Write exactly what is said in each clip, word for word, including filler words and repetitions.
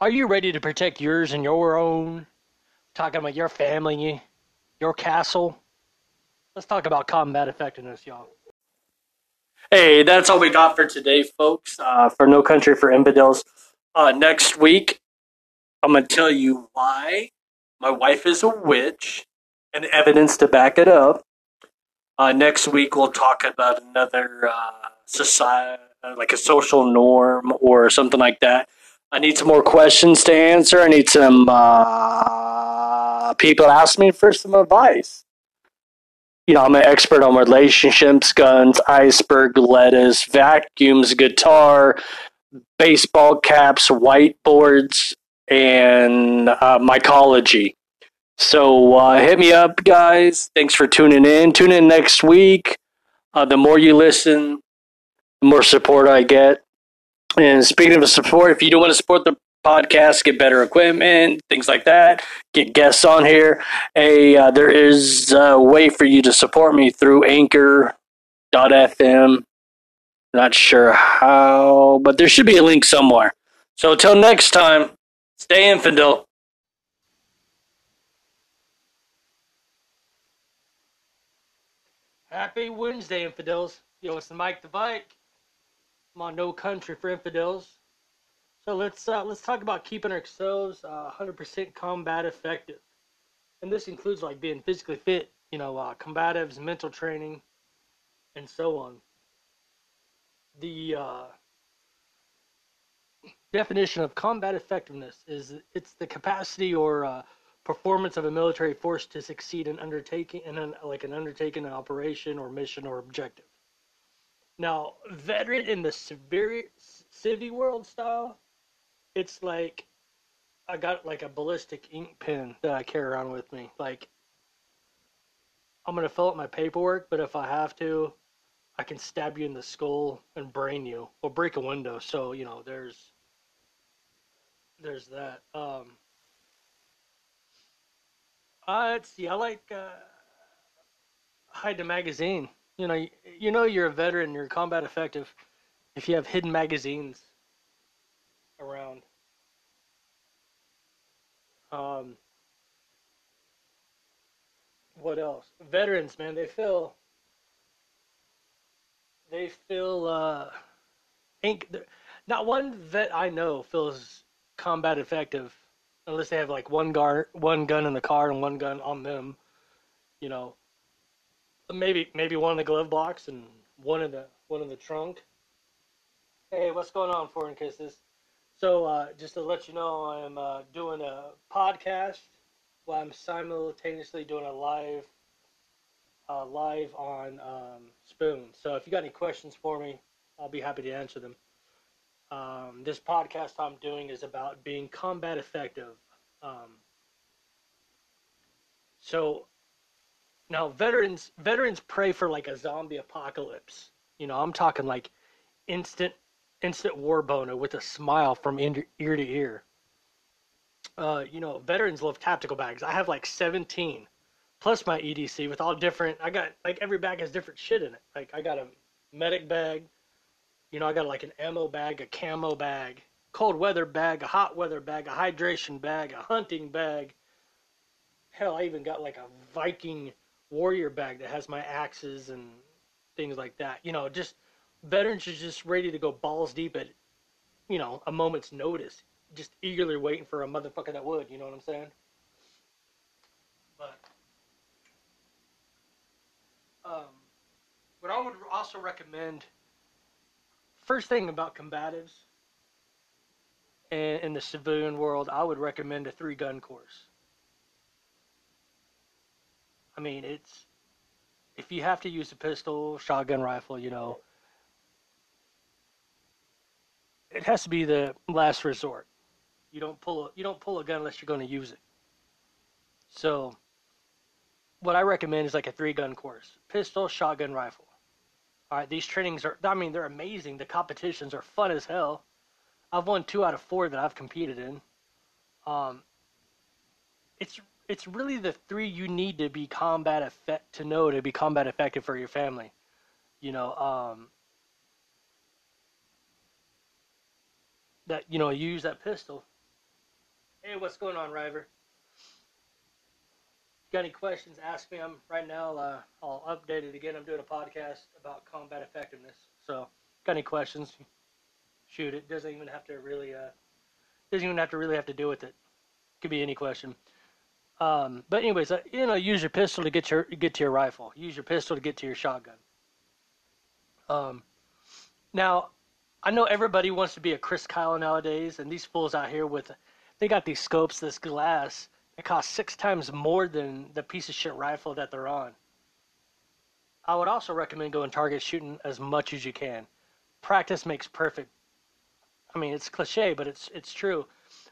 Are you ready to protect yours and your own? Talking about your family, your castle. Let's talk about combat effectiveness, y'all. Hey, that's all we got for today, folks, uh, for No Country for Infidels. Uh, next week, I'm going to tell you why my wife is a witch and evidence to back it up. Uh, next week, we'll talk about another uh, society, like a social norm or something like that. I need some more questions to answer. I need some uh, people ask me for some advice. You know, I'm an expert on relationships, guns, iceberg lettuce, vacuums, guitar, baseball caps, whiteboards, and uh, mycology. So uh, hit me up, guys. Thanks for tuning in. Tune in next week. Uh, the more you listen, the more support I get. And speaking of support, if you do want to support the podcast, get better equipment, things like that, get guests on here, hey, uh, there is a way for you to support me through anchor dot f m. Not sure how, but there should be a link somewhere. So until next time, stay infidel. Happy Wednesday, infidels. Yo, it's Mike the Bike. I'm on No Country for Infidels. So let's uh, let's talk about keeping ourselves uh, one hundred percent combat effective. And this includes like being physically fit, you know, uh, combatives, mental training, and so on. The uh, definition of combat effectiveness is it's the capacity or uh, performance of a military force to succeed in undertaking, in an, like an undertaking, an operation or mission or objective. Now, veteran in the severe, civvy world style, it's like I got like a ballistic ink pen that I carry around with me. Like, I'm going to fill out my paperwork, but if I have to, I can stab you in the skull and brain you or break a window. So, you know, there's, there's that. Um, uh, let's see, I like uh, Hide the Magazine. You know, you know you're a veteran, you're combat effective if you have hidden magazines around. Um, what else? Veterans, man, they feel, they feel, uh, ain't, not one vet I know feels combat effective unless they have like one guard, one gun in the car and one gun on them, you know. Maybe maybe one in the glove box and one in the one in the trunk. Hey, what's going on, Foreign Kisses? So uh, just to let you know, I'm uh, doing a podcast while I'm simultaneously doing a live uh, live on um, Spoon. So if you got any questions for me, I'll be happy to answer them. Um, this podcast I'm doing is about being combat effective. Um, so. Now, veterans veterans pray for like a zombie apocalypse. You know, I'm talking like instant instant war boner with a smile from ear to ear. Uh, you know, veterans love tactical bags. I have like seventeen, plus my E D C with all different. I got like every bag has different shit in it. Like I got a medic bag. You know, I got like an ammo bag, a camo bag, cold weather bag, a hot weather bag, a hydration bag, a hunting bag. Hell, I even got like a Viking warrior bag that has my axes and things like that. You know, just veterans are just ready to go balls deep at, you know, a moment's notice, just eagerly waiting for a motherfucker that would, you know what I'm saying? But um what I would also recommend, first thing about combatives and in the civilian world, I would recommend a three gun course. I mean, it's, if you have to use a pistol, shotgun, rifle, you know, it has to be the last resort. You don't pull a, you don't pull a gun unless you're going to use it. So what I recommend is like a three gun course, pistol, shotgun, rifle. All right. These trainings are, I mean, they're amazing. The competitions are fun as hell. I've won two out of four that I've competed in. Um, it's, It's really the three you need to be combat effect to know to be combat effective for your family, you know. Um, that you know, you use that pistol, Hey, what's going on, River? Got any questions, ask me. I'm right now, uh, I'll update it again. I'm doing a podcast about combat effectiveness. So, got any questions? Shoot, it doesn't even have to really, uh, doesn't even have to really have to do with it. Could be any question. Um, but anyways, uh, you know, use your pistol to get your get to your rifle. Use your pistol to get to your shotgun. Um, now, I know everybody wants to be a Chris Kyle nowadays, and these fools out here with, they got these scopes, this glass. It costs six times more than the piece of shit rifle that they're on. I would also recommend going target shooting as much as you can. Practice makes perfect. I mean, it's cliche, but it's it's true.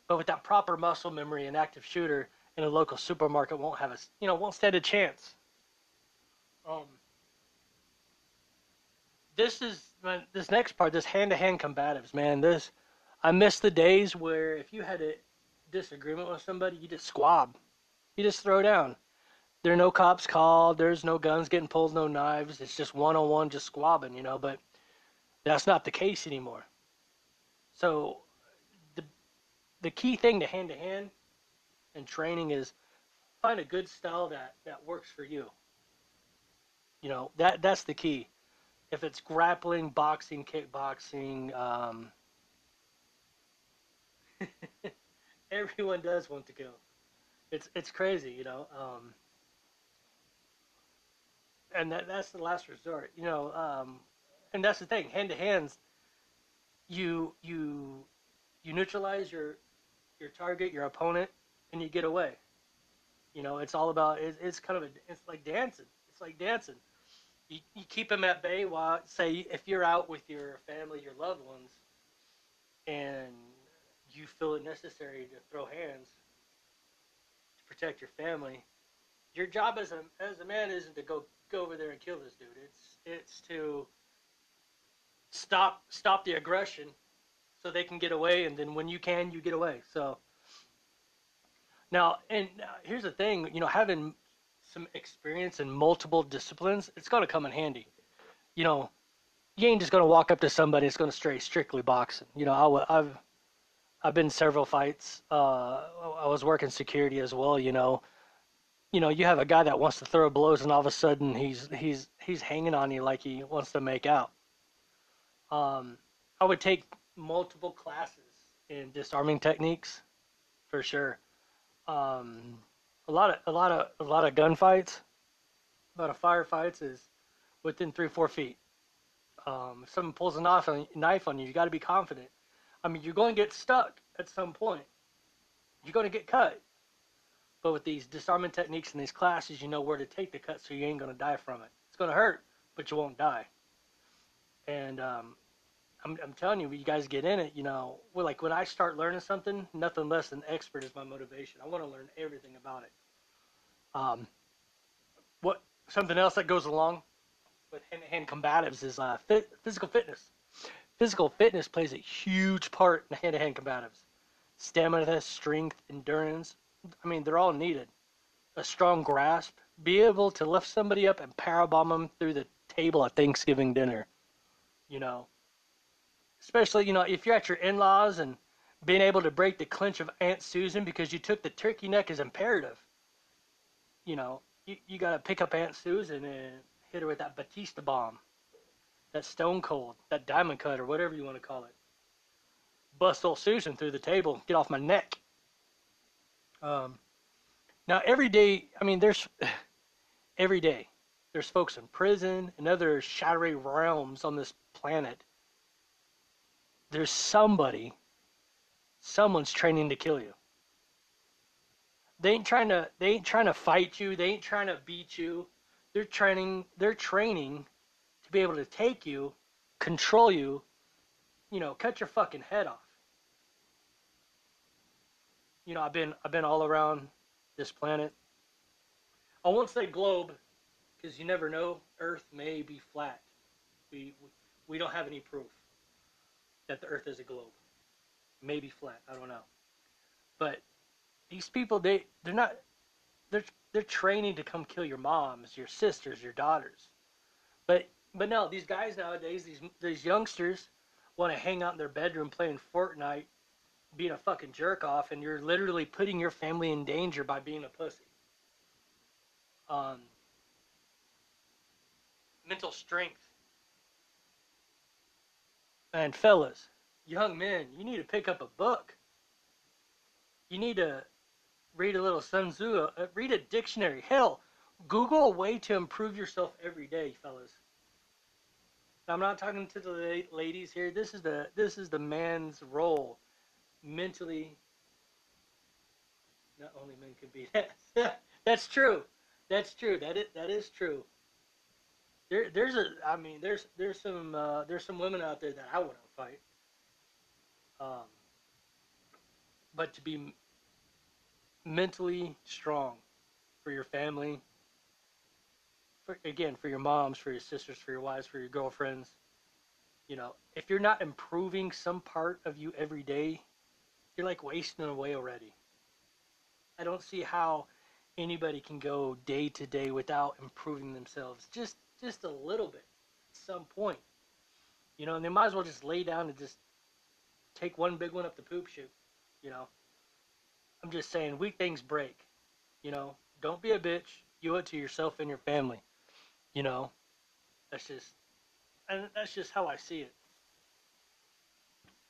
But without proper muscle memory, an active shooter in a local supermarket won't have a you know won't stand a chance. Um. This is this next part. This hand-to-hand combatives, man. This I miss the days where if you had a disagreement with somebody, you just squab, you just throw down. There are no cops called, there's no guns getting pulled, no knives. It's just one-on-one, just squabbing, you know. But that's not the case anymore. So the the key thing to hand-to-hand and training is find a good style that that works for you. You know, that that's the key. If it's grappling, boxing, kickboxing, um everyone does want to go. It's it's crazy, you know. Um, and that that's the last resort, you know. Um, and that's the thing. Hand to hands, you you you neutralize your your target, your opponent, and you get away. You know, it's all about. It's, it's kind of a. It's like dancing. It's like dancing. You you keep them at bay while, say, if you're out with your family, your loved ones, and you feel it necessary to throw hands to protect your family. Your job as a as a man isn't to go, go over there and kill this dude. It's it's to stop stop the aggression so they can get away, and then when you can, you get away. So now, and here's the thing, you know, having some experience in multiple disciplines, it's going to come in handy. You know, you ain't just going to walk up to somebody that's going to stray strictly boxing. You know, I, I've I've been in several fights. Uh, I was working security as well, you know. You know, you have a guy that wants to throw blows, and all of a sudden he's he's he's hanging on you like he wants to make out. Um, I would take multiple classes in disarming techniques, for sure. Um, a lot of a lot of a lot of gunfights, a lot of firefights is within three four feet. Um, if someone pulls a knife on, knife on you, you got to be confident. I mean, you're going to get stuck at some point. You're going to get cut. But with these disarmament techniques and these classes, you know where to take the cut, so you ain't going to die from it. It's going to hurt, but you won't die. And um, I'm, I'm telling you, when you guys get in it, you know, we're like, when I start learning something, nothing less than expert is my motivation. I want to learn everything about it. Um, what something else that goes along with hand-to-hand combatives is uh, fit, physical fitness. Physical fitness plays a huge part in hand-to-hand combatives. Stamina, strength, endurance, I mean, they're all needed. A strong grasp, be able to lift somebody up and powerbomb them through the table at Thanksgiving dinner, you know. Especially, you know, if you're at your in-laws and being able to break the clinch of Aunt Susan because you took the turkey neck is imperative. You know, you, you got to pick up Aunt Susan and hit her with that Batista bomb. That stone cold, that diamond cut, or whatever you want to call it. Bust old Susan through the table. Get off my neck. Um, now, every day, I mean, there's... every day, there's folks in prison and other shadowy realms on this planet. There's somebody, someone's training to kill you. They ain't trying to, they ain't trying to fight you. They ain't trying to beat you. They're training, they're training... be able to take you, control you, you know, cut your fucking head off. You know, I've been I've been all around this planet. I won't say globe, because you never know. Earth may be flat. We we don't have any proof that the Earth is a globe. Maybe flat. I don't know. But these people, they they're not they're they're training to come kill your moms, your sisters, your daughters, but. But no, these guys nowadays, these these youngsters, want to hang out in their bedroom playing Fortnite being a fucking jerk off, and you're literally putting your family in danger by being a pussy. Um, mental strength. And fellas, young men, you need to pick up a book. You need to read a little Sun Tzu, uh, read a dictionary. Hell, Google a way to improve yourself every day, fellas. I'm not talking to the ladies here. This is the this is the man's role. Mentally, not only men can be that. That's true. That's true. That is that is true. There there's a I mean there's there's some uh, there's some women out there that I wouldn't fight. Um. But to be mentally strong for your family. For, again, for your moms, for your sisters, for your wives, for your girlfriends, you know, if you're not improving some part of you every day, you're like wasting away already. I don't see how anybody can go day to day without improving themselves just just a little bit at some point. You know, and they might as well just lay down and just take one big one up the poop chute, you know. I'm just saying, weak things break, you know. Don't be a bitch. You owe it to yourself and your family. You know, that's just, and that's just how I see it.